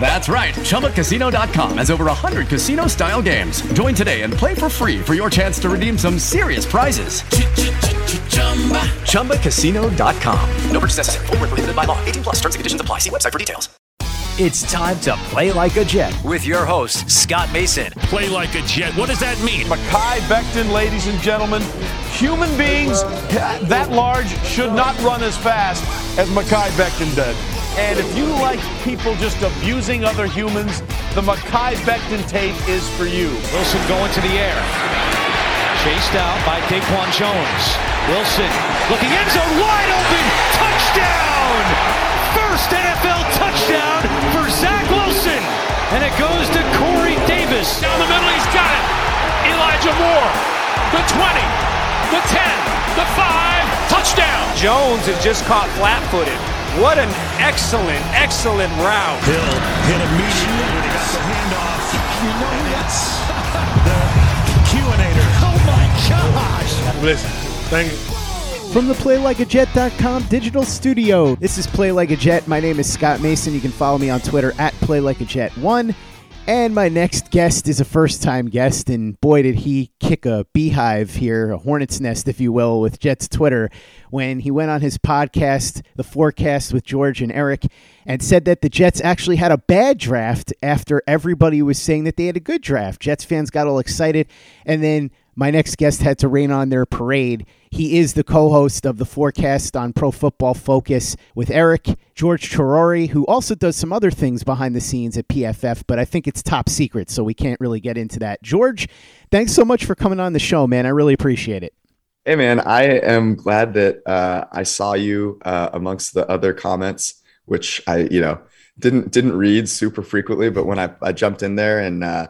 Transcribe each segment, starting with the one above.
That's right. ChumbaCasino.com has over 100 casino-style games. Join today and play for free for your chance to redeem some serious prizes. ChumbaCasino.com. No purchase necessary. Void where prohibited by law. 18 plus. Terms and conditions apply. See website for details. It's time to play like a Jet with your host, Scott Mason. Play like a Jet. What does that mean? Mekhi Becton, ladies and gentlemen. Human beings that large should not run as fast as Mekhi Becton did. And if you like people just abusing other humans, the Mekhi Becton tape is for you. Wilson going to the air. Chased out by Daquan Jones. Wilson looking end zone, wide open, touchdown! First NFL touchdown for Zach Wilson. And it goes to Corey Davis. Down the middle, he's got it. Elijah Moore, the 20, the 10, the 5, touchdown! Jones is just caught flat-footed. What an excellent, excellent round. He'll hit immediately when he got the handoff. You know that's the QAnator. Oh my gosh. Listen, thank you. From the playlikeajet.com digital studio, this is Play Like a Jet. My name is Scott Mason. You can follow me on Twitter at playlikeajet1. And my next guest is a first-time guest, and boy, did he kick a beehive here, a hornet's nest, if you will, with Jets Twitter when he went on his podcast, The Forecast with George and Eric, and said that the Jets actually had a bad draft after everybody was saying that they had a good draft. Jets fans got all excited, and then my next guest had to rain on their parade. He is the co-host of The Forecast on Pro Football Focus with Eric, George Karlaftis, who also does some other things behind the scenes at PFF, but I think it's top secret, so we can't really get into that. George, thanks so much for coming on the show, man. I really appreciate it. Hey, man. I am glad that I saw you amongst the other comments, which I, didn't read super frequently, but when I jumped in there and I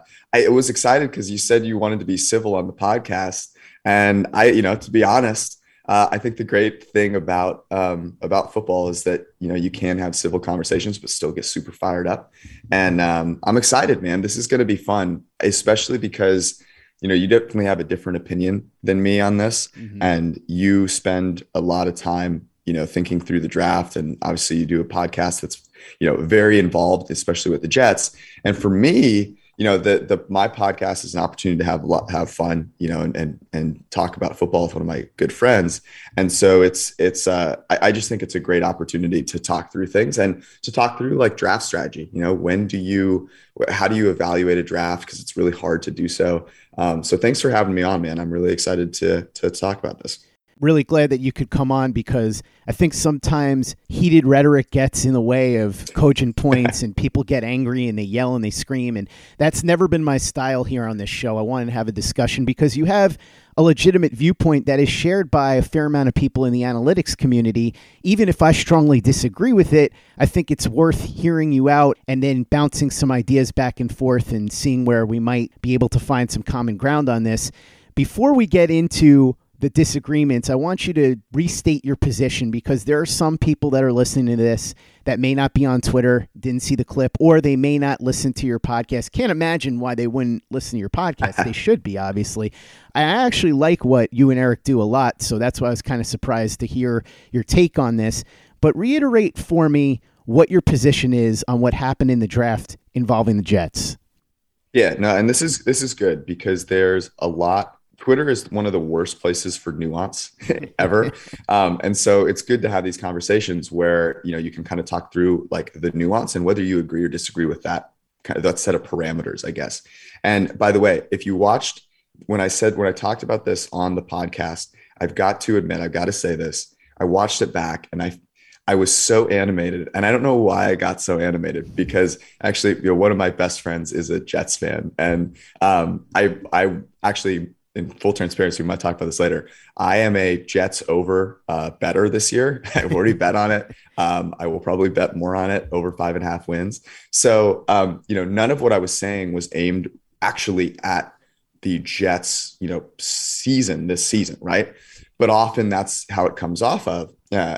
was excited because you said you wanted to be civil on the podcast. And I, to be honest, I think the great thing about football is that, you can have civil conversations, but still get super fired up. And I'm excited, man. This is going to be fun, especially because, you definitely have a different opinion than me on this. Mm-hmm. And you spend a lot of time, thinking through the draft. And obviously you do a podcast that's, very involved, especially with the Jets. And for me, my podcast is an opportunity to have fun, and talk about football with one of my good friends. And so I just think it's a great opportunity to talk through things and to talk through like draft strategy. How do you evaluate a draft? Cause it's really hard to do so. So thanks for having me on, man. I'm really excited to talk about this. Really glad that you could come on because I think sometimes heated rhetoric gets in the way of cogent points and people get angry and they yell and they scream. And that's never been my style here on this show. I wanted to have a discussion because you have a legitimate viewpoint that is shared by a fair amount of people in the analytics community. Even if I strongly disagree with it, I think it's worth hearing you out and then bouncing some ideas back and forth and seeing where we might be able to find some common ground on this. Before we get into the disagreements, I want you to restate your position because there are some people that are listening to this that may not be on Twitter, didn't see the clip, or they may not listen to your podcast. Can't imagine why they wouldn't listen to your podcast. They should be, obviously. I actually like what you and Eric do a lot, so that's why I was kind of surprised to hear your take on this. But reiterate for me what your position is on what happened in the draft involving the Jets. Yeah, no, and this is good because there's a lot. Twitter is one of the worst places for nuance ever. And so it's good to have these conversations where, you can kind of talk through like the nuance and whether you agree or disagree with that kind of that set of parameters, I guess. And by the way, if you watched when I talked about this on the podcast, I've got to say this, I watched it back and I was so animated, and I don't know why I got so animated, because actually, you know, one of my best friends is a Jets fan. And I actually, in full transparency, we might talk about this later, I am a Jets over better this year. I've already bet on it. I will probably bet more on it, over 5.5 wins. So, you know, none of what I was saying was aimed actually at the Jets, you know, this season. Right. But often that's how it comes off of.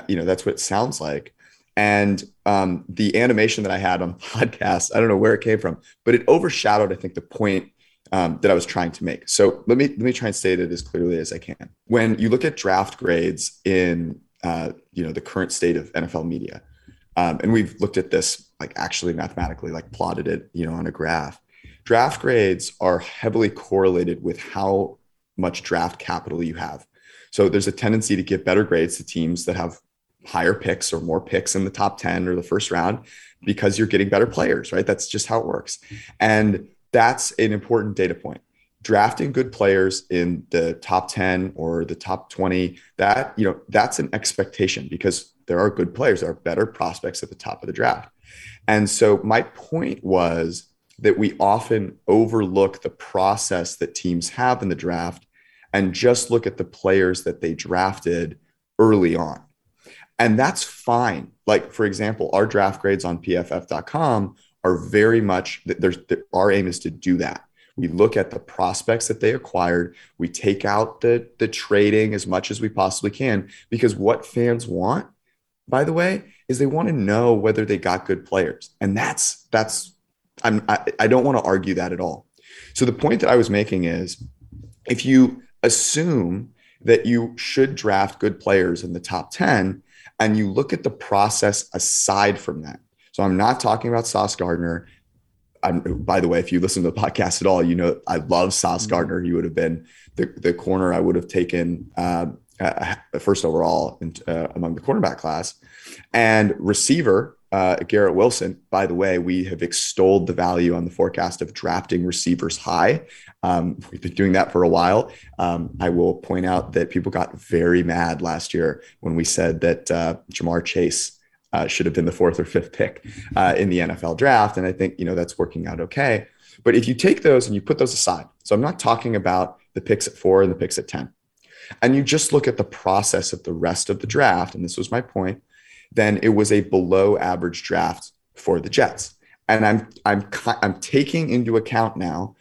You know, that's what it sounds like. And the animation that I had on the podcast, I don't know where it came from, but it overshadowed, I think, the point that I was trying to make. So let me try and state it as clearly as I can. When you look at draft grades in, you know, the current state of NFL media, and we've looked at this, like, actually mathematically, like, plotted it, you know, on a graph, draft grades are heavily correlated with how much draft capital you have. So there's a tendency to give better grades to teams that have higher picks or more picks in the top 10 or the first round, because you're getting better players, right? That's just how it works. And that's an important data point. Drafting good players in the top 10 or the top 20, that, you know, that's an expectation, because there are good players, there are better prospects at the top of the draft. And so my point was that we often overlook the process that teams have in the draft and just look at the players that they drafted early on. And that's fine. Like, for example, our draft grades on PFF.com are very much, our aim is to do that. We look at the prospects that they acquired. We take out the trading as much as we possibly can, because what fans want, by the way, is they want to know whether they got good players. And I don't want to argue that at all. So the point that I was making is, if you assume that you should draft good players in the top 10 and you look at the process aside from that. So I'm not talking about Sauce Gardner. By the way, if you listen to the podcast at all, you know, I love Sauce Gardner. He would have been the corner I would have taken first overall among the cornerback class. And receiver, Garrett Wilson, by the way, we have extolled the value on the forecast of drafting receivers high. We've been doing that for a while. I will point out that people got very mad last year when we said that Jamar Chase should have been the 4th or 5th pick in the NFL draft. And I think, you know, that's working out okay. But if you take those and you put those aside, so I'm not talking about the picks at 4 and the picks at 10, and you just look at the process of the rest of the draft, and this was my point, then it was a below average draft for the Jets. And I'm taking into account now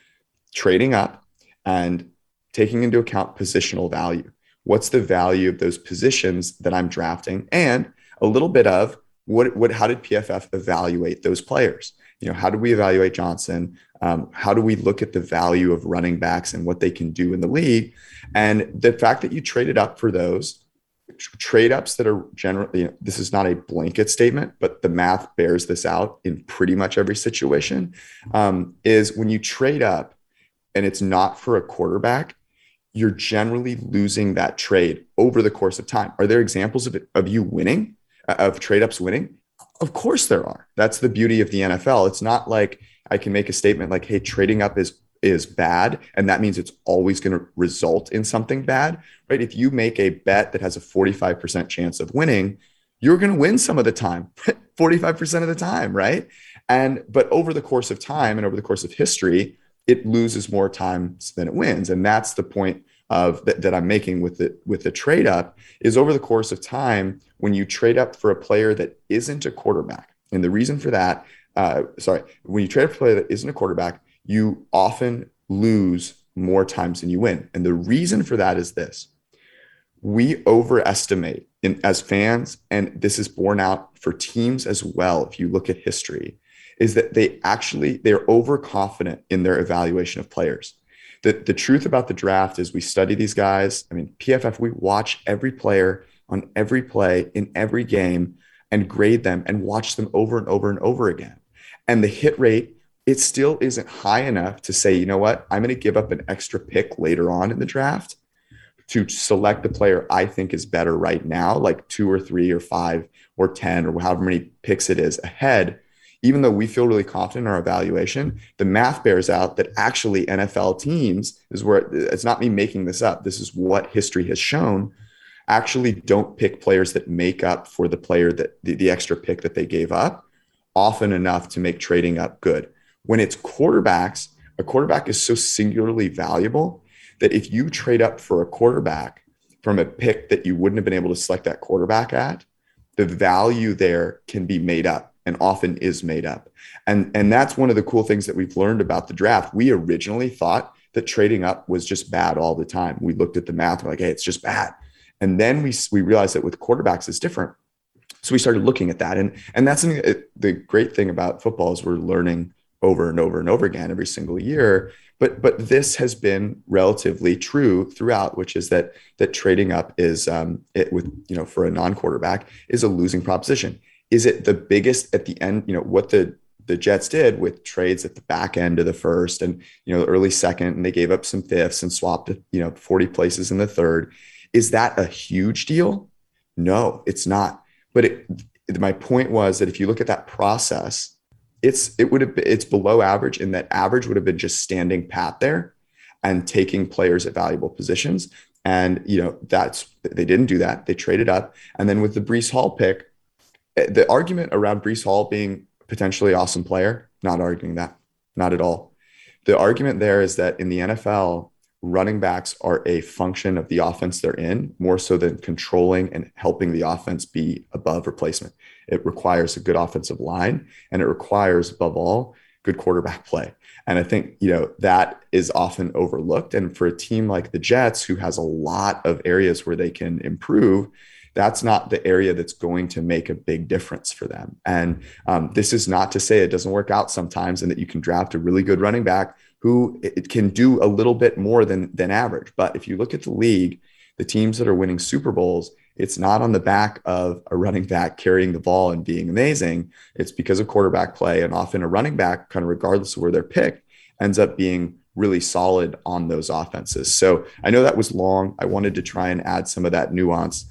trading up and taking into account positional value. What's the value of those positions that I'm drafting, and a little bit of how did PFF evaluate those players? You know, how do we evaluate Johnson? How do we look at the value of running backs and what they can do in the league? And the fact that you traded up for those, trade-ups that are generally, you know, this is not a blanket statement, but the math bears this out in pretty much every situation, is when you trade up and it's not for a quarterback, you're generally losing that trade over the course of time. Are there examples of you winning, of trade-ups winning? Of course there are. That's the beauty of the NFL. It's not like I can make a statement like, hey, trading up is bad, and that means it's always going to result in something bad, right? If you make a bet that has a 45% chance of winning, you're going to win some of the time, 45% of the time, right? But over the course of time and over the course of history, it loses more times than it wins. And that's the point that I'm making with the trade up, is over the course of time, when you trade up for a player that isn't a quarterback, and the reason for that, when you trade up for a player that isn't a quarterback, you often lose more times than you win. And the reason for that is this: we overestimate, as fans, and this is borne out for teams as well, if you look at history, is that they're overconfident in their evaluation of players. The truth about the draft is we study these guys. I mean, PFF, we watch every player on every play in every game and grade them and watch them over and over and over again. And the hit rate, it still isn't high enough to say, you know what, I'm going to give up an extra pick later on in the draft to select the player I think is better right now, like 2 or 3 or 5 or 10 or however many picks it is ahead. Even though we feel really confident in our evaluation, the math bears out that actually NFL teams, is where it's not me making this up, this is what history has shown, actually don't pick players that make up for the player that the extra pick that they gave up often enough to make trading up good. When it's quarterbacks, a quarterback is so singularly valuable that if you trade up for a quarterback from a pick that you wouldn't have been able to select that quarterback at, the value there can be made up and often is made up. And that's one of the cool things that we've learned about the draft. We originally thought that trading up was just bad all the time. We looked at the math, we're like, hey, it's just bad. And then we realized that with quarterbacks, it's different. So we started looking at that. And that's something that, the great thing about football is we're learning over and over and over again every single year. But this has been relatively true throughout, which is that trading up is for a non-quarterback is a losing proposition. Is it the biggest at the end? You know what the Jets did with trades at the back end of the first and the early second, and they gave up some fifths and swapped 40 places in the third. Is that a huge deal? No, it's not. But my point was that if you look at that process, it's below average, in that average would have been just standing pat there and taking players at valuable positions. And they didn't do that. They traded up. And then with the Breece Hall pick, the argument around Breece Hall being potentially awesome player, not arguing that, not at all. The argument there is that in the NFL, running backs are a function of the offense they're in more so than controlling and helping the offense be above replacement. It requires a good offensive line, and it requires, above all, good quarterback play. And I think, that is often overlooked. And for a team like the Jets, who has a lot of areas where they can improve, that's not the area that's going to make a big difference for them. And this is not to say it doesn't work out sometimes and that you can draft a really good running back who it can do a little bit more than average. But if you look at the league, the teams that are winning Super Bowls, it's not on the back of a running back carrying the ball and being amazing. It's because of quarterback play, and often a running back, kind of regardless of where they're picked, ends up being really solid on those offenses. So I know that was long. I wanted to try and add some of that nuance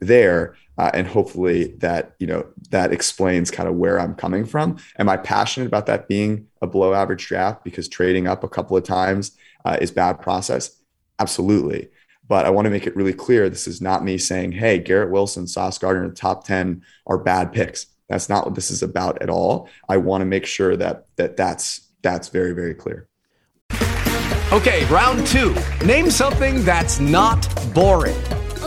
there. And hopefully that explains kind of where I'm coming from. Am I passionate about that being a below average draft because trading up a couple of times is bad process? Absolutely. But I want to make it really clear. This is not me saying, hey, Garrett Wilson, Sauce Gardner, the top 10 are bad picks. That's not what this is about at all. I want to make sure that's very, very clear. Okay, round two. Name something that's not boring. A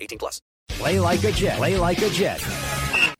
18+. Play like a Jet. Play like a Jet.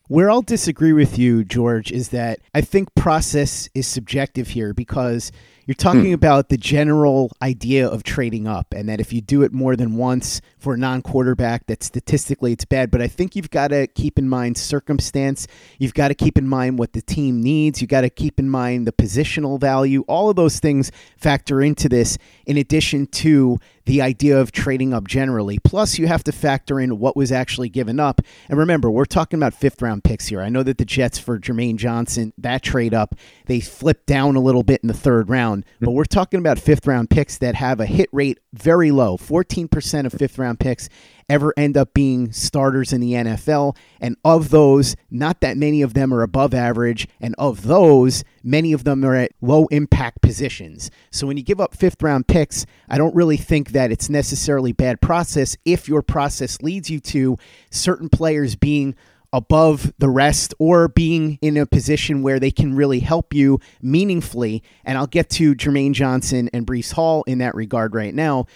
Where I'll disagree with you, George, is that I think process is subjective here, because you're talking about the general idea of trading up, and that if you do it more than once for a non-quarterback, that statistically it's bad. But I think you've got to keep in mind circumstance. You've got to keep in mind what the team needs. You've got to keep in mind the positional value. All of those things factor into this, in addition to the idea of trading up generally. Plus, you have to factor in what was actually given up. And remember, we're talking about fifth-round picks here. I know that the Jets for Jermaine Johnson, that trade up, they flipped down a little bit in the third round. round, but we're talking about fifth round picks that have a hit rate very low. 14% of fifth round picks ever end up being starters in the NFL. And of those, not that many of them are above average. And of those, many of them are at low impact positions. So when you give up fifth round picks, I don't really think that it's necessarily bad process if your process leads you to certain players being above the rest or being in a position where they can really help you meaningfully. And I'll get to Jermaine Johnson and Breece Hall in that regard right now.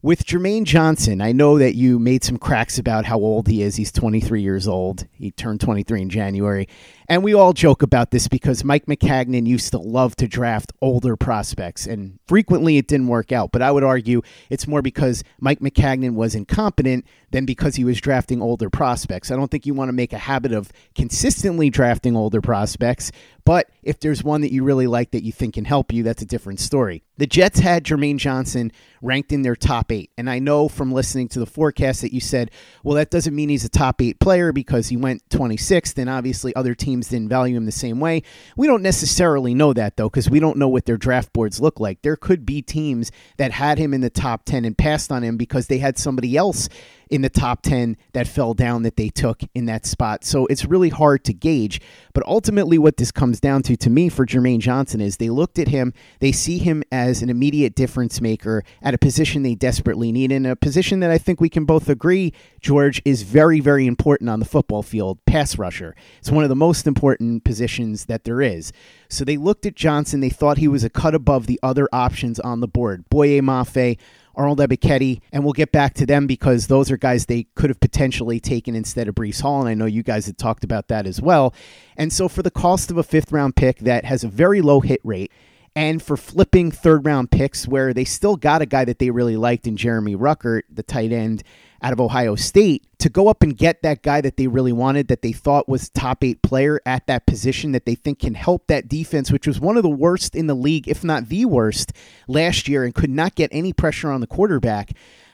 With Jermaine Johnson, I know that you made some cracks about how old he is. He's 23 years old. He turned 23 in January. And we all joke about this because Mike Maccagnan used to love to draft older prospects, and frequently it didn't work out. But I would argue it's more because Mike Maccagnan was incompetent than because he was drafting older prospects. I don't think you want to make a habit of consistently drafting older prospects, but if there's one that you really like that you think can help you, that's a different story. The Jets had Jermaine Johnson ranked in their top 8. And I know from listening to the forecast that you said, well, that doesn't mean he's a top 8 player because he went 26th, and obviously other teams didn't value him the same way. We don't necessarily know that, though, because we don't know what their draft boards look like. There could be teams that had him in the top 10 and passed on him because they had somebody else in the top 10 that fell down that they took in that spot. So it's really hard to gauge. But ultimately what this comes down to me for Jermaine Johnson is they looked at him, they see him as an immediate difference maker at a position they desperately need, and a position that I think we can both agree, George, is very, very important on the football field, pass rusher. It's one of the most important positions that there is. So they looked at Johnson, they thought he was a cut above the other options on the board. Boye Mafe, Arnold Ebiketie, and we'll get back to them because those are guys they could have potentially taken instead of Breece Hall, and I know you guys had talked about that as well. And so for the cost of a fifth-round pick that has a very low hit rate, and for flipping third-round picks where they still got a guy that they really liked in Jeremy Ruckert, the tight end out of Ohio State, to go up and get that guy that they really wanted, that they thought was top 8 player at that position that they think can help that defense, which was one of the worst in the league, if not the worst, last year and could not get any pressure on the quarterback.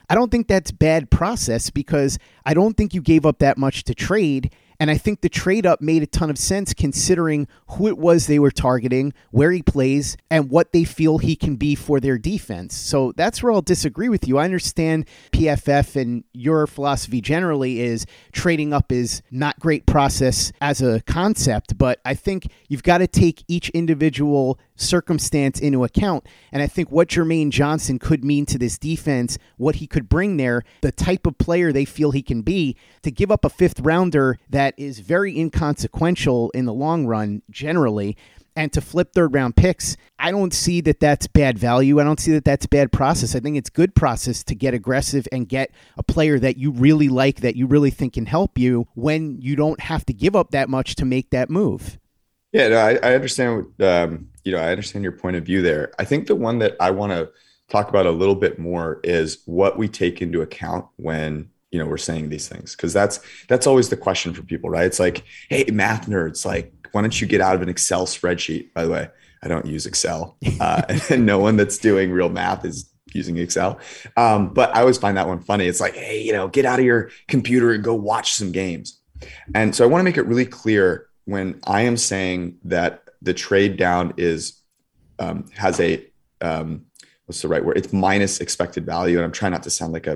I don't think that's bad process because I don't think you gave up that much to trade. And I think the trade-up made a ton of sense considering who it was they were targeting, where he plays, and what they feel he can be for their defense. So that's where I'll disagree with you. I understand PFF and your philosophy generally is trading up is not great process as a concept, but I think you've got to take each individual circumstance into account. And I think what Jermaine Johnson could mean to this defense, what he could bring there, the type of player they feel he can be, to give up a fifth rounder that is very inconsequential in the long run generally, and to flip third round picks, I don't see that that's bad value. I don't see that that's bad process. I think it's good process to get aggressive and get a player that you really like, that you really think can help you when you don't have to give up that much to make that move. Yeah, no, I understand I understand your point of view there. I think the one that I want to talk about a little bit more is what we take into account when, we're saying these things, because that's always the question for people, right? It's like, hey, math nerds, like, why don't you get out of an Excel spreadsheet? By the way, I don't use Excel, and no one that's doing real math is using Excel. But I always find that one funny. It's like, hey, get out of your computer and go watch some games. And so I want to make it really clear when I am saying that the trade down is what's the right word? It's minus expected value. And I'm trying not to sound like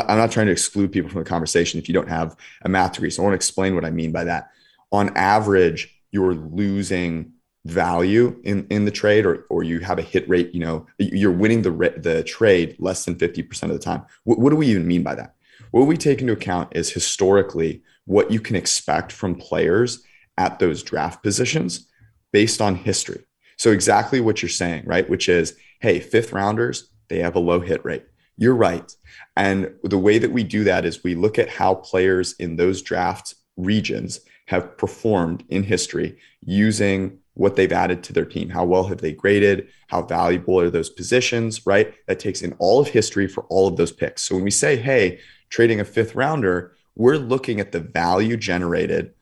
I'm not trying to exclude people from the conversation if you don't have a math degree. So I want to explain what I mean by that. On average, you're losing value in the trade, or you have a hit rate, you're winning the trade less than 50% of the time. What do we even mean by that? What we take into account is historically what you can expect from players at those draft positions based on history. So exactly what you're saying, right? Which is, hey, fifth rounders, they have a low hit rate. You're right. And the way that we do that is we look at how players in those draft regions have performed in history using what they've added to their team. How well have they graded? How valuable are those positions, right? That takes in all of history for all of those picks. So when we say, hey, trading a fifth rounder, we're looking at the value generated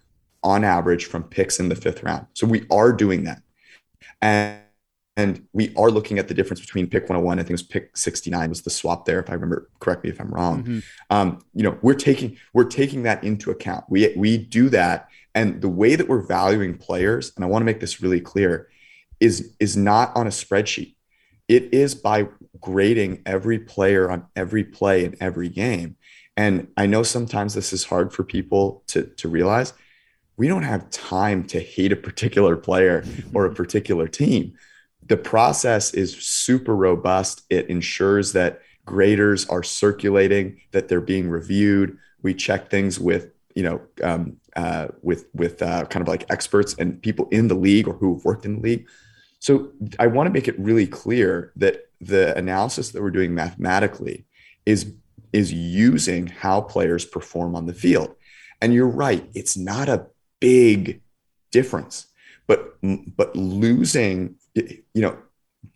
on average from picks in the fifth round. So we are doing that. And we are looking at the difference between pick 101, I think it was pick 69 was the swap there. If I remember, correct me if I'm wrong. Mm-hmm. We're taking that into account. We do that. And the way that we're valuing players, and I want to make this really clear, is not on a spreadsheet. It is by grading every player on every play in every game. And I know sometimes this is hard for people to realize. We don't have time to hate a particular player or a particular team. The process is super robust. It ensures that graders are circulating, that they're being reviewed. We check things with kind of like experts and people in the league or who've worked in the league. So I want to make it really clear that the analysis that we're doing mathematically is using how players perform on the field. And you're right, it's not a big difference, but losing,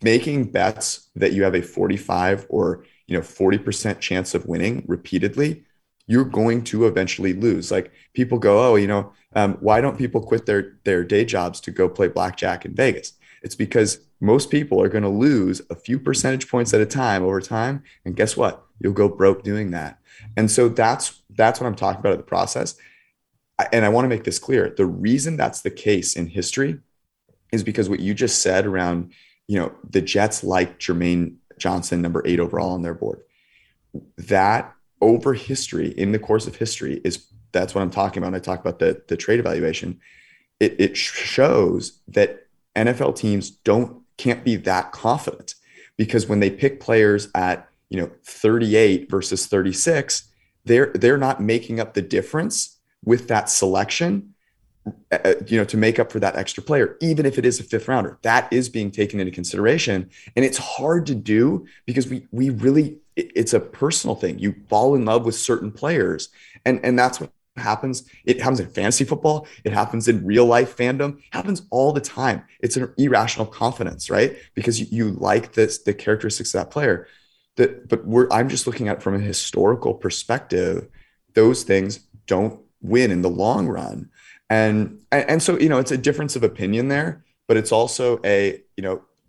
making bets that you have a 45 or 40% chance of winning repeatedly, you're going to eventually lose. Like people go, why don't people quit their day jobs to go play blackjack in Vegas? It's because most people are going to lose a few percentage points at a time over time. And guess what? You'll go broke doing that. And so that's what I'm talking about in the process. And I want to make this clear. The reason that's the case in history is because what you just said around, the Jets like Jermaine Johnson, number 8 overall on their board, that over history, in the course of history, that's what I'm talking about. When I talk about the trade evaluation, it shows that NFL teams can't be that confident, because when they pick players at 38 versus 36, they're not making up the difference with that selection, to make up for that extra player, even if it is a fifth rounder. That is being taken into consideration, and it's hard to do because we really, it's a personal thing. You fall in love with certain players, and that's what happens. It happens in fantasy football. It happens in real life fandom. It happens all the time. It's an irrational confidence, right? Because you like the characteristics of that player. I'm just looking at it from a historical perspective. Those things don't win in the long run. And so, it's a difference of opinion there, but it's also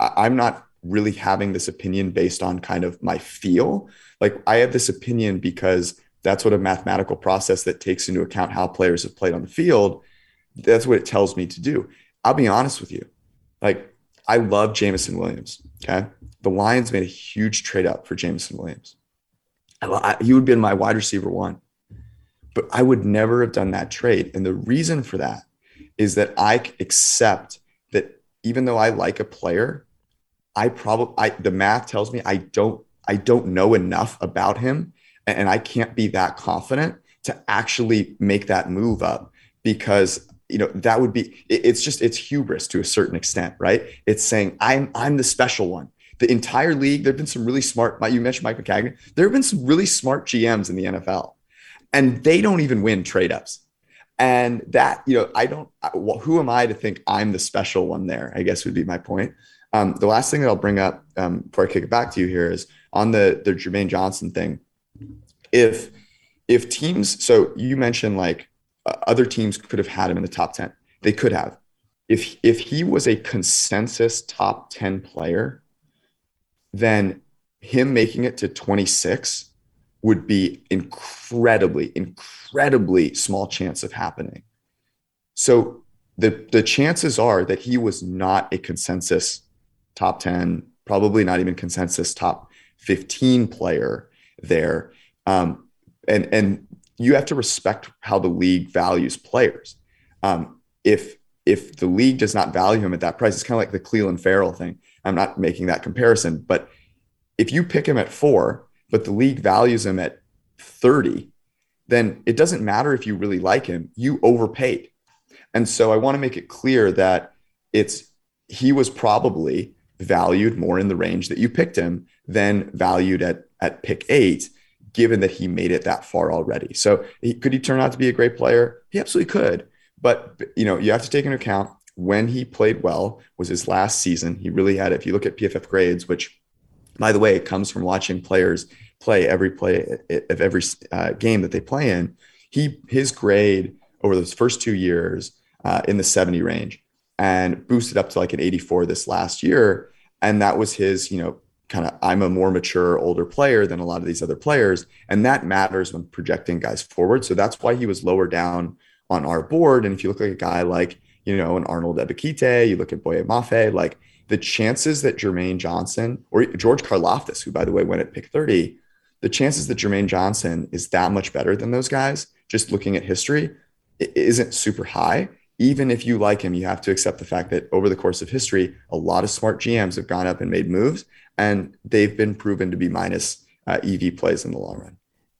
I'm not really having this opinion based on kind of my feel. Like I have this opinion because that's what a mathematical process that takes into account how players have played on the field. That's what it tells me to do. I'll be honest with you. Like I love Jamison Williams. Okay. The Lions made a huge trade up for Jamison Williams. He would have been my wide receiver 1, but I would never have done that trade. And the reason for that is that I accept that even though I like a player, the math tells me I don't know enough about him, and I can't be that confident to actually make that move up, because that would be, it's hubris to a certain extent, right? It's saying I'm the special one. The entire league, there've been some really smart, you mentioned Mike Maccagnan, there've been some really smart GMs in the NFL, and they don't even win trade ups. And that, who am I to think I'm the special one there, I guess would be my point. The last thing that I'll bring up before I kick it back to you here is on the Jermaine Johnson thing. If teams, so you mentioned like other teams could have had him in the top 10, they could have. If he was a consensus top 10 player, then him making it to 26 would be incredibly small chance of happening. So the chances are that he was not a consensus top 10, probably not even consensus top 15 player there. And you have to respect how the league values players. If the league does not value him at that price, it's kind of like the Cleveland Farrell thing. I'm not making that comparison, but if you pick him at 4, but the league values him at 30, then it doesn't matter if you really like him, you overpaid. And so I want to make it clear that he was probably valued more in the range that you picked him than valued at pick 8, given that he made it that far already. So could he turn out to be a great player? He absolutely could. But, you have to take into account when he played well was his last season. He really had, if you look at PFF grades, which, by the way, it comes from watching players play of every game that they play in. His grade over those first 2 years in the 70 range, and boosted up to like an 84 this last year. And that was his, kind of, I'm a more mature, older player than a lot of these other players. And that matters when projecting guys forward. So that's why he was lower down on our board. And if you look like a guy like you know, an Arnold Ebiketie, you look at Boye Mafe, like the chances that Jermaine Johnson or George Karlaftis, who by the way went at pick 30, the chances that Jermaine Johnson is that much better than those guys, just looking at history, it isn't super high. Even if you like him, you have to accept the fact that over the course of history, a lot of smart GMs have gone up and made moves, and they've been proven to be minus EV plays in the long run.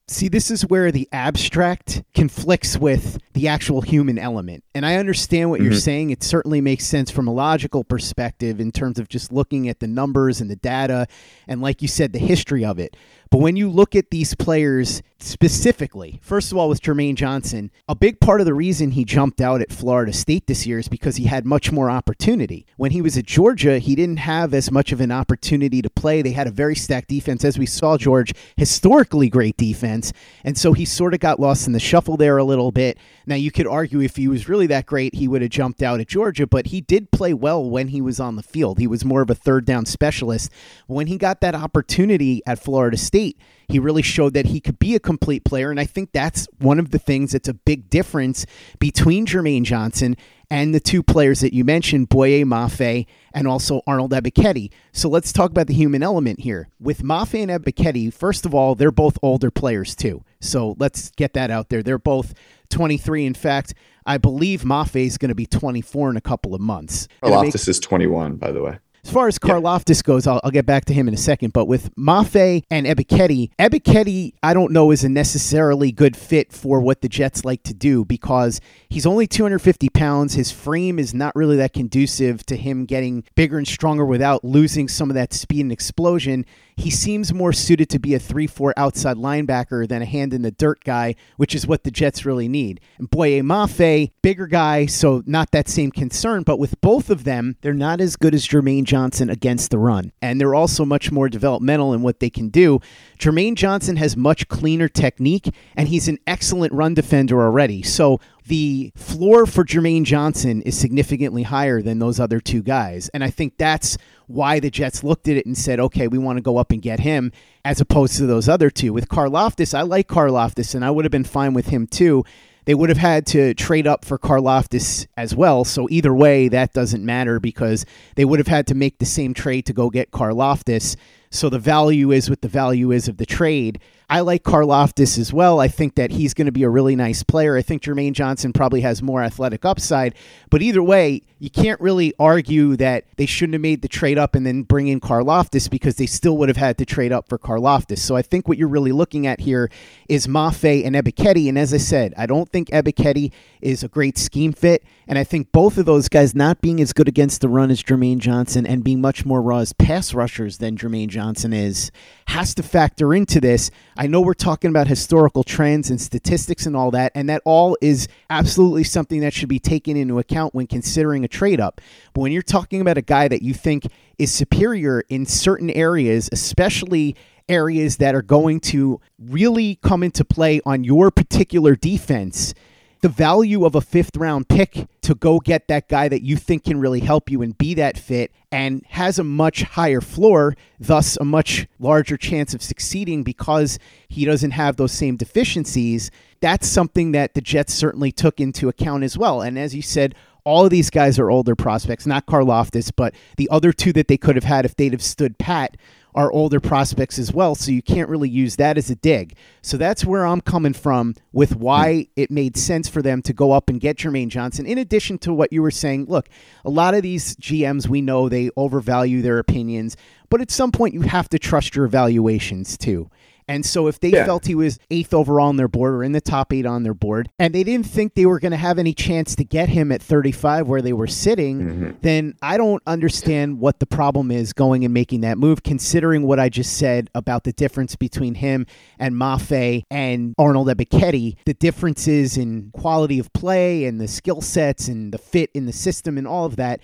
See, this is where the abstract conflicts with the actual human element. And I understand what you're saying. It certainly makes sense from a logical perspective in terms of just looking at the numbers and the data and, like you said, the history of it. But when you look at these players specifically, first of all, with Jermaine Johnson, a big part of the reason he jumped out at Florida State this year is because he had much more opportunity. When he was at Georgia, he didn't have as much of an opportunity to play. They had a very stacked defense. As we saw, George, historically great defense. And so he sort of got lost in the shuffle there a little bit. Now, you could argue if he was really that great, he would have jumped out at Georgia, but he did play well when he was on the field. He was more of a third down specialist. When he got that opportunity at Florida State, he really showed that he could be a complete player. And I think that's one of the things that's a big difference between Jermaine Johnson and the two players that you mentioned, Boye Mafe and also Arnold Ebiketie. So let's talk about the human element here. With Mafe and Ebiketie, first of all, they're both older players too. So let's get that out there. They're both 23. In fact, I believe Mafe is going to be 24 in a couple of months. Karlaftis is 21, by the way. As far as Karlaftis goes, I'll get back to him in a second, but with Mafe and Ebiketie, I don't know is a necessarily good fit for what the Jets like to do because he's only 250 pounds. His frame is not really that conducive to him getting bigger and stronger without losing some of that speed and explosion. He seems more suited to be a 3-4 outside linebacker than a hand-in-the-dirt guy, which is what the Jets really need. And Boye Mafe, bigger guy, so not that same concern, but with both of them, they're not as good as Jermaine Johnson against the run, and they're also much more developmental in what they can do. Jermaine Johnson has much cleaner technique, and he's an excellent run defender already, so the floor for Jermaine Johnson is significantly higher than those other two guys. And I think that's why the Jets looked at it and said, okay, we want to go up and get him as opposed to those other two. With Karlaftis, I like Karlaftis, and I would have been fine with him too. They would have had to trade up for Karlaftis as well. So either way, that doesn't matter because they would have had to make the same trade to go get Karlaftis. So the value is what the value is of the trade. I like Karlaftis as well. I think that he's going to be a really nice player. I think Jermaine Johnson probably has more athletic upside. But either way, you can't really argue that they shouldn't have made the trade up and then bring in Karlaftis because they still would have had to trade up for Karlaftis. So I think what you're really looking at here is Mafe and Ebiketie. And as I said, I don't think Ebiketie is a great scheme fit. And I think both of those guys not being as good against the run as Jermaine Johnson and being much more raw as pass rushers than Jermaine Johnson is has to factor into this. I know we're talking about historical trends and statistics and all that, and that all is absolutely something that should be taken into account when considering a trade-up. But when you're talking about a guy that you think is superior in certain areas, especially areas that are going to really come into play on your particular defense, the value of a fifth-round pick to go get that guy that you think can really help you and be that fit and has a much higher floor, thus a much larger chance of succeeding because he doesn't have those same deficiencies, that's something that the Jets certainly took into account as well. And as you said, all of these guys are older prospects, not Karlaftis, but the other two that they could have had if they'd have stood pat are older prospects as well, so you can't really use that as a dig. So that's where I'm coming from with why it made sense for them to go up and get Jermaine Johnson. In addition to what you were saying, look, a lot of these GMs, we know they overvalue their opinions, but at some point you have to trust your evaluations too. And so if they felt he was 8th overall on their board or in the top 8 on their board, and they didn't think they were going to have any chance to get him at 35 where they were sitting, then I don't understand what the problem is going and making that move, considering what I just said about the difference between him and Mafe and Arnold Ebiketie, the differences in quality of play and the skill sets and the fit in the system and all of that.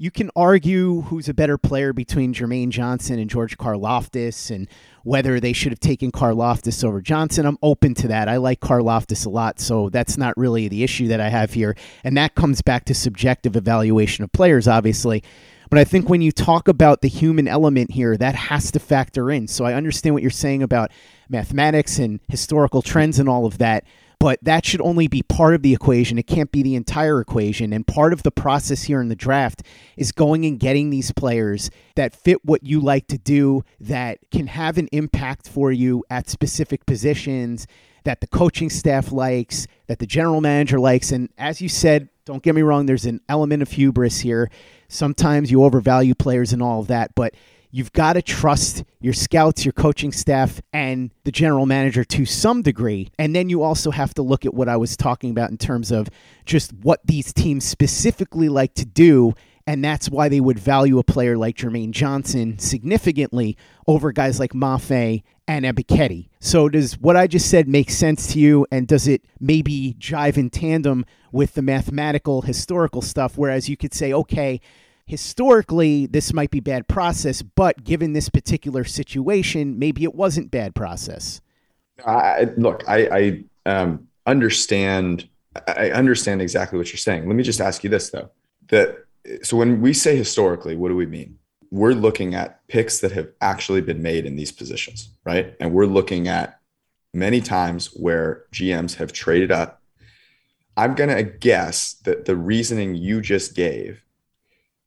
You can argue who's a better player between Jermaine Johnson and George Karlaftis and whether they should have taken Karlaftis over Johnson. I'm open to that. I like Karlaftis a lot, so that's not really the issue that I have here. And that comes back to subjective evaluation of players, obviously. But I think when you talk about the human element here, that has to factor in. So I understand what you're saying about mathematics and historical trends and all of that. But that should only be part of the equation. It can't be the entire equation. And part of the process here in the draft is going and getting these players that fit what you like to do, that can have an impact for you at specific positions, that the coaching staff likes, that the general manager likes. And as you said, don't get me wrong, there's an element of hubris here. Sometimes you overvalue players and all of that, but you've got to trust your scouts, your coaching staff, and the general manager to some degree. And then you also have to look at what I was talking about in terms of just what these teams specifically like to do. And that's why they would value a player like Jermaine Johnson significantly over guys like Mafe and Ebiketie. So does what I just said make sense to you? And does it maybe jive in tandem with the mathematical, historical stuff? Whereas you could say, okay, historically, this might be bad process, but given this particular situation, maybe it wasn't bad process. Look, I understand. I understand exactly what you're saying. Let me just ask you this, though. So when we say historically, what do we mean? We're looking at picks that have actually been made in these positions, right? And we're looking at many times where GMs have traded up. I'm going to guess that the reasoning you just gave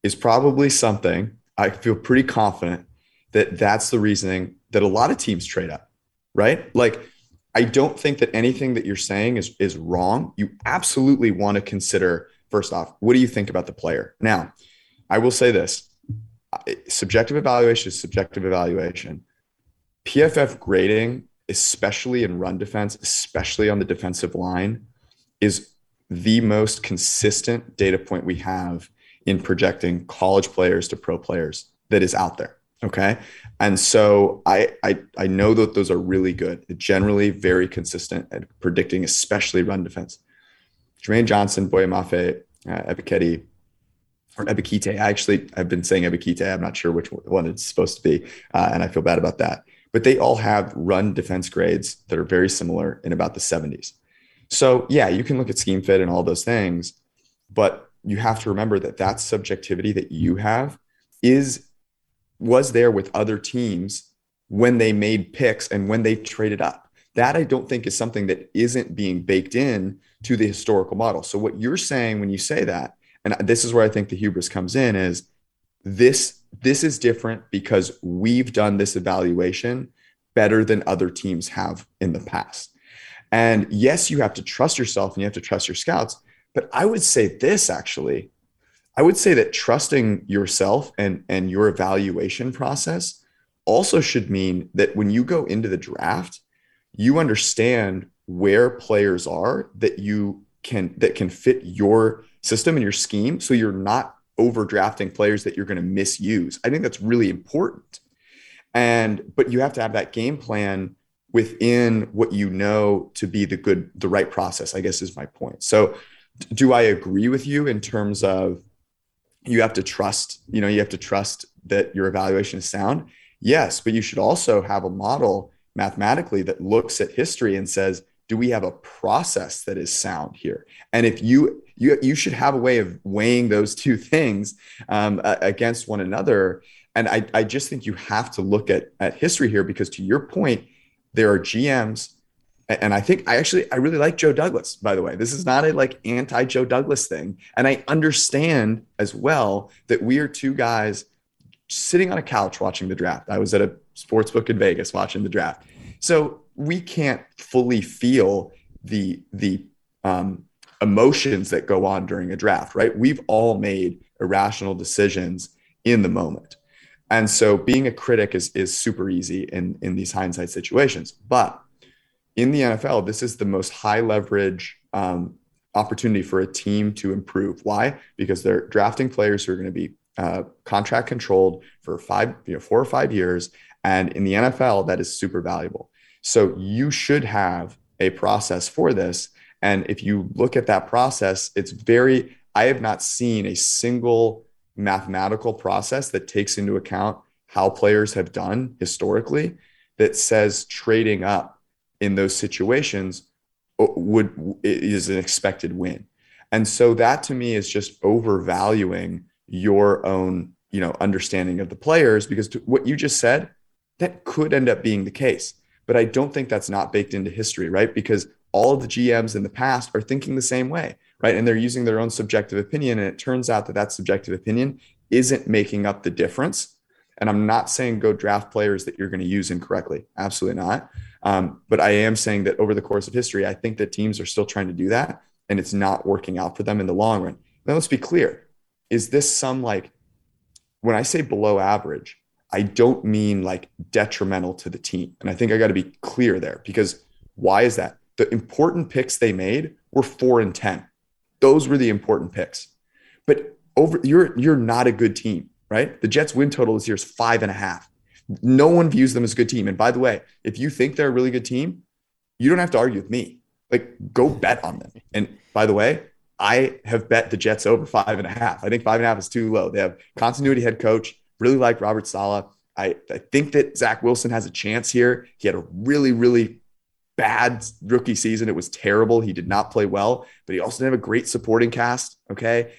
is probably something, I feel pretty confident that that's the reasoning that a lot of teams trade up, right? Like, I don't think that anything that you're saying is wrong. You absolutely want to consider, first off, what do you think about the player? Now, I will say this. Subjective evaluation is subjective evaluation. PFF grading, especially in run defense, especially on the defensive line, is the most consistent data point we have in projecting college players to pro players that is out there, okay? And so I know that those are really good, generally very consistent at predicting, especially run defense. Jermaine Johnson, Boye Mafe, Ebiketie, or Ebiketie. I've been saying Ebiketie. I'm not sure which one it's supposed to be, and I feel bad about that. But they all have run defense grades that are very similar in about the 70s. So, yeah, you can look at scheme fit and all those things, but you have to remember that that subjectivity that you have was there with other teams when they made picks and when they traded up. That I don't think is something that isn't being baked in to the historical model. So what you're saying when you say that, and this is where I think the hubris comes in, is this is different because we've done this evaluation better than other teams have in the past. And yes, you have to trust yourself and you have to trust your scouts. But I would say this, actually. I would say that trusting yourself and your evaluation process also should mean that when you go into the draft, you understand where players are that can fit your system and your scheme, so you're not overdrafting players that you're going to misuse. I think that's really important. But you have to have that game plan within what you know to be the right process, I guess, is my point. So do I agree with you in terms of you have to trust that your evaluation is sound? Yes, but you should also have a model mathematically that looks at history and says, do we have a process that is sound here? And if you should have a way of weighing those two things against one another. And I just think you have to look at history here, because to your point, there are GMs. And I think I really like Joe Douglas, by the way. This is not a anti-Joe Douglas thing. And I understand as well that we are two guys sitting on a couch watching the draft. I was at a sports book in Vegas watching the draft. So we can't fully feel the emotions that go on during a draft, right? We've all made irrational decisions in the moment. And so being a critic is super easy in these hindsight situations. But in the NFL, this is the most high leverage opportunity for a team to improve. Why? Because they're drafting players who are going to be contract controlled for 4 or 5 years. And in the NFL, that is super valuable. So you should have a process for this. And if you look at that process, I have not seen a single mathematical process that takes into account how players have done historically that says trading up in those situations is an expected win. And so that to me is just overvaluing your own, understanding of the players, because to what you just said, that could end up being the case, but I don't think that's not baked into history, right? Because all of the GMs in the past are thinking the same way, right? And they're using their own subjective opinion. And it turns out that that subjective opinion isn't making up the difference. And I'm not saying go draft players that you're going to use incorrectly. Absolutely not. But I am saying that over the course of history, I think that teams are still trying to do that, and it's not working out for them in the long run. Now, let's be clear. Is this some, like, when I say below average, I don't mean like detrimental to the team. And I think I got to be clear there, because why is that? The important picks they made were 4 and 10. Those were the important picks. But over, you're not a good team, right? The Jets win total this year is 5.5. No one views them as a good team. And by the way, if you think they're a really good team, you don't have to argue with me. Like, go bet on them. And by the way, I have bet the Jets over 5.5. I think 5.5 is too low. They have continuity head coach. Really like Robert Saleh. I think that Zach Wilson has a chance here. He had a really, really bad rookie season. It was terrible. He did not play well, but he also didn't have a great supporting cast. Okay.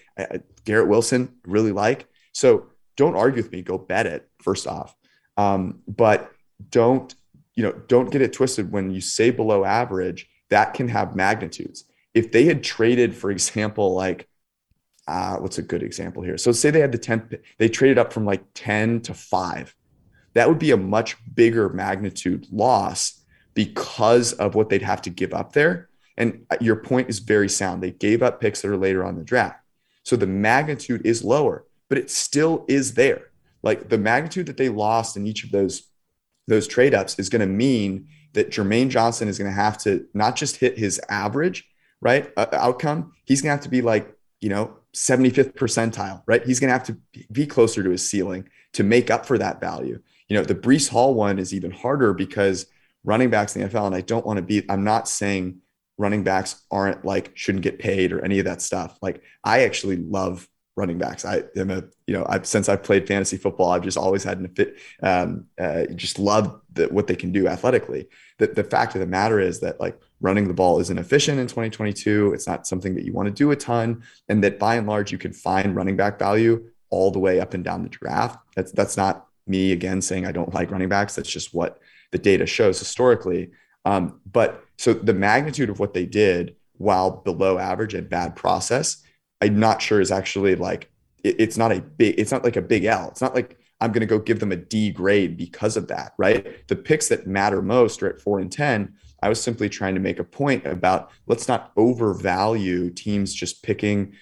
Garrett Wilson, really like. So don't argue with me. Go bet it, first off. But don't get it twisted. When you say below average, that can have magnitudes. If they had traded, for example, like, what's a good example here? So say they had the 10th pick, they traded up from like 10 to 5. That would be a much bigger magnitude loss because of what they'd have to give up there. And your point is very sound. They gave up picks that are later on the draft. So the magnitude is lower, but it still is there. Like, the magnitude that they lost in each of those trade ups is going to mean that Jermaine Johnson is going to have to not just hit his average, right, outcome. He's going to have to be like, 75th percentile, right? He's going to have to be closer to his ceiling to make up for that value. The Breece Hall one is even harder because running backs in the NFL, and I'm not saying running backs shouldn't get paid or any of that stuff. Like, I actually love running backs. I am since I've played fantasy football, I've just always had just loved what they can do athletically. The fact of the matter is that, like, running the ball isn't efficient in 2022. It's not something that you want to do a ton, and that by and large, you can find running back value all the way up and down the draft. That's not me again saying I don't like running backs. That's just what the data shows historically. But so the magnitude of what they did, while below average and bad process, I'm not sure is actually like, it's not like a big L. It's not like I'm going to go give them a D grade because of that, right? The picks that matter most are at 4 and 10. I was simply trying to make a point about, let's not overvalue teams just picking,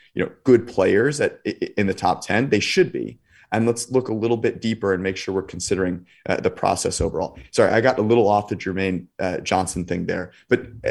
good players in the top 10. They should be. And let's look a little bit deeper and make sure we're considering the process overall. Sorry, I got a little off the Jermaine Johnson thing there, but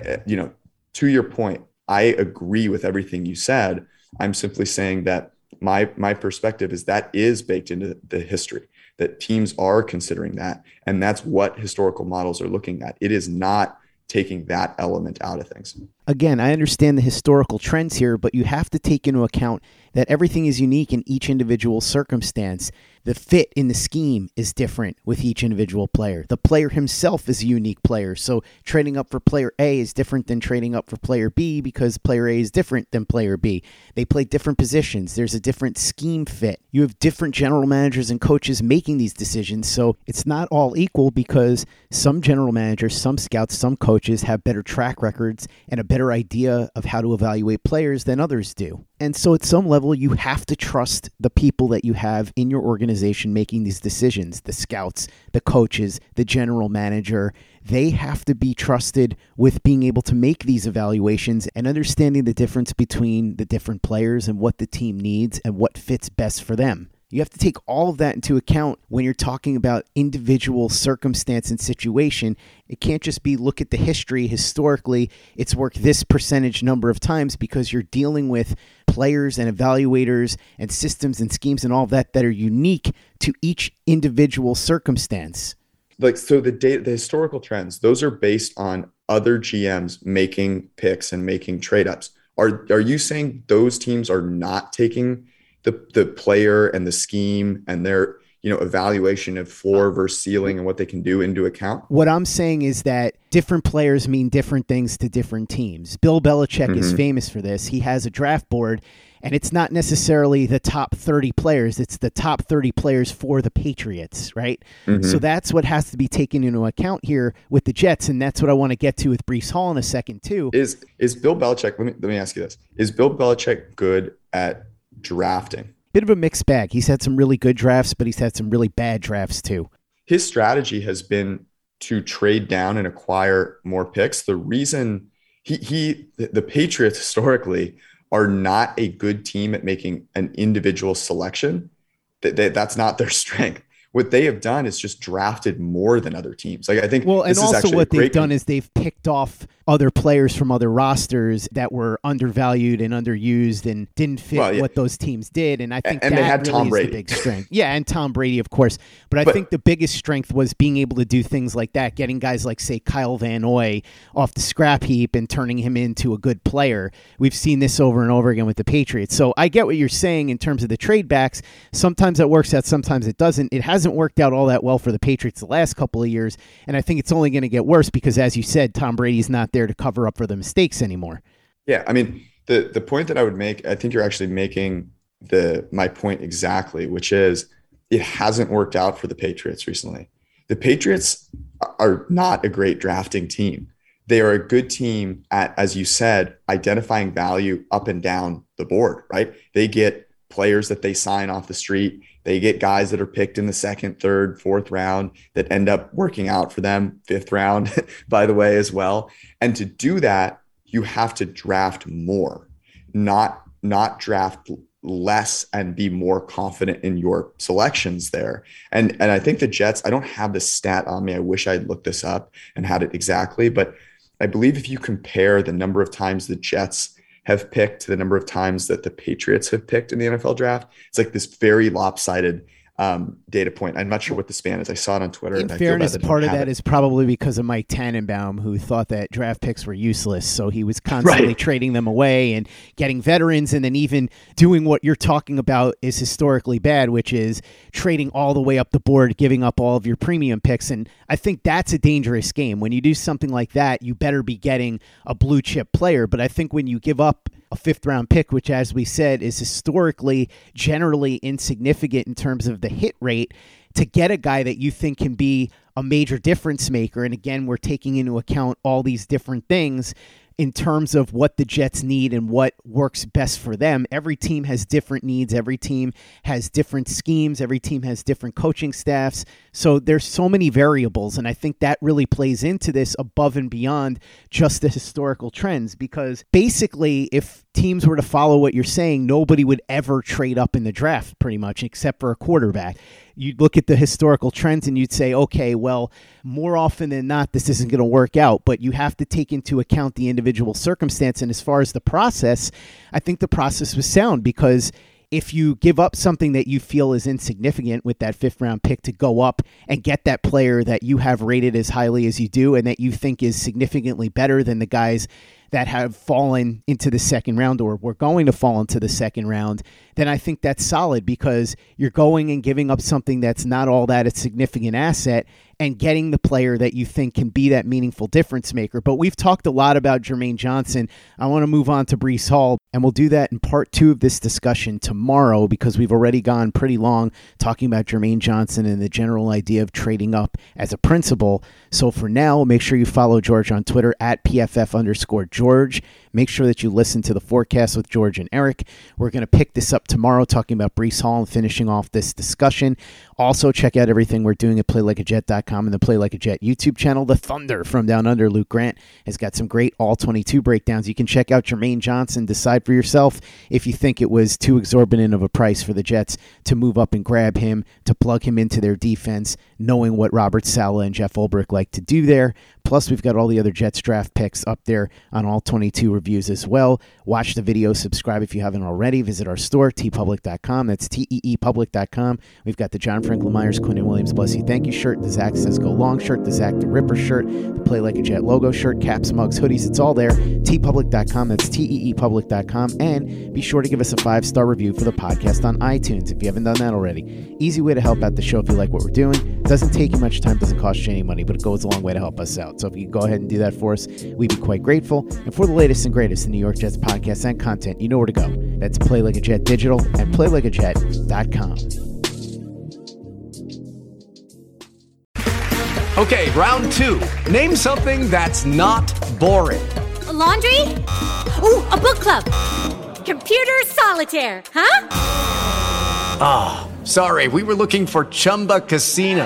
to your point, I agree with everything you said. I'm simply saying that my perspective is that is baked into the history, that teams are considering that. And that's what historical models are looking at. It is not taking that element out of things. Again, I understand the historical trends here, but you have to take into account that everything is unique in each individual circumstance. The fit in the scheme is different with each individual player. The player himself is a unique player. So trading up for player A is different than trading up for player B, because player A is different than player B. They play different positions. There's a different scheme fit. You have different general managers and coaches making these decisions. So it's not all equal, because some general managers, some scouts, some coaches have better track records and a better idea of how to evaluate players than others do. And so at some level, you have to trust the people that you have in your organization making these decisions, the scouts, the coaches, the general manager. They have to be trusted with being able to make these evaluations and understanding the difference between the different players and what the team needs and what fits best for them. You have to take all of that into account when you're talking about individual circumstance and situation. It can't just be look at the history. Historically, it's worked this percentage number of times, because you're dealing with players and evaluators and systems and schemes and all that are unique to each individual circumstance. Like, so the data, the historical trends, those are based on other GMs making picks and making trade-ups. Are you saying those teams are not taking the player and the scheme and their you know, evaluation of floor versus ceiling and what they can do into account. What I'm saying is that different players mean different things to different teams. Bill Belichick is famous for this. He has a draft board, and it's not necessarily the top 30 players. It's the top 30 players for the Patriots, right? So that's what has to be taken into account here with the Jets, and that's what I want to get to with Breece Hall in a second too. Is Bill Belichick, let me ask you this. Is Bill Belichick good at drafting? Bit of a mixed bag. He's had some really good drafts, but he's had some really bad drafts too. His strategy has been to trade down and acquire more picks. The reason the Patriots historically are not a good team at making an individual selection. That's not their strength. What they have done is just drafted more than other teams. Like I think, well, and this also is actually what they've done is they've picked off other players from other rosters that were undervalued and underused and didn't fit what those teams did. And I think and that they had really Tom Brady. Is the big strength. Yeah, and Tom Brady, of course. But I think the biggest strength was being able to do things like that, getting guys like, say, Kyle Van Noy off the scrap heap and turning him into a good player. We've seen this over and over again with the Patriots. So I get what you're saying in terms of the trade backs. Sometimes it works out, sometimes it doesn't. It hasn't worked out all that well for the Patriots the last couple of years, and I think it's only going to get worse because, as you said, Tom Brady's not there to cover up for the mistakes anymore. Yeah, I mean, the point that I would make, I think you're actually making my point exactly, which is it hasn't worked out for the Patriots recently. The Patriots are not a great drafting team. They are a good team at, as you said, identifying value up and down the board, right? They get players that they sign off the street. They get guys that are picked in the second, third, fourth round that end up working out for them, fifth round, by the way, as well. And to do that, you have to draft more, not draft less and be more confident in your selections there. And I think the Jets, I don't have the stat on me. I wish I'd looked this up and had it exactly. But I believe if you compare the number of times the Jets have picked the number of times that the Patriots have picked in the NFL draft, it's like this very lopsided data point. I'm not sure what the span is. I saw it on Twitter. In fairness, part of that is probably because of Mike Tannenbaum, who thought that draft picks were useless. So he was constantly trading them away and getting veterans, and then even doing what you're talking about is historically bad, which is trading all the way up the board, giving up all of your premium picks. And I think that's a dangerous game. When you do something like that, you better be getting a blue chip player. But I think when you give up a fifth round pick, which, as we said, is historically generally insignificant in terms of the hit rate, to get a guy that you think can be a major difference maker. And again, we're taking into account all these different things in terms of what the Jets need and what works best for them. Every team has different needs. Every team has different schemes. Every team has different coaching staffs. So there's so many variables. And I think that really plays into this above and beyond just the historical trends, because basically if teams were to follow what you're saying, nobody would ever trade up in the draft pretty much, except for a quarterback. You'd look at the historical trends and you'd say, okay, well, more often than not, this isn't going to work out. But you have to take into account the individual circumstance. And as far as the process, I think the process was sound, because if you give up something that you feel is insignificant with that fifth round pick to go up and get that player that you have rated as highly as you do and that you think is significantly better than the guys that have fallen into the second round or were going to fall into the second round, then I think that's solid, because you're going and giving up something that's not all that a significant asset and getting the player that you think can be that meaningful difference maker. But we've talked a lot about Jermaine Johnson. I want to move on to Breece Hall, and we'll do that in part two of this discussion tomorrow, because we've already gone pretty long talking about Jermaine Johnson and the general idea of trading up as a principle. So for now, make sure you follow George on Twitter at @PFF_George. Make sure that you listen to The Forecast with George and Eric. We're going to pick this up tomorrow, talking about Breece Hall and finishing off this discussion. Also, check out everything we're doing at playlikeajet.com and the Play Like a Jet YouTube channel. The Thunder from Down Under, Luke Grant, has got some great all 22 breakdowns. You can check out Jermaine Johnson. Decide for yourself if you think it was too exorbitant of a price for the Jets to move up and grab him, to plug him into their defense, knowing what Robert Saleh and Jeff Ulbrich like to do there. Plus, we've got all the other Jets draft picks up there on all 22 reviews as well. Watch the video, subscribe if you haven't already. Visit our store, TeePublic.com. That's TeePublic.com. We've got the John Franklin Myers, Quentin Williams, Bless You, Thank You shirt, the Zach Says Go Long shirt, the Zach the Ripper shirt, the Play Like a Jet logo shirt, caps, mugs, hoodies. It's all there. TeePublic.com. That's TeePublic.com. And be sure to give us a 5-star review for the podcast on iTunes if you haven't done that already. Easy way to help out the show if you like what we're doing. Doesn't take you much time, doesn't cost you any money, but it goes a long way to help us out. So if you go ahead and do that for us, we'd be quite grateful. And for the latest and greatest in New York Jets podcasts and content, you know where to go. That's Play Like a Jet Digital at playlikeajet.com. Okay, round two. Name something that's not boring. A laundry? Ooh, a book club. Computer solitaire, huh? Ah, oh, sorry, we were looking for Chumba Casino.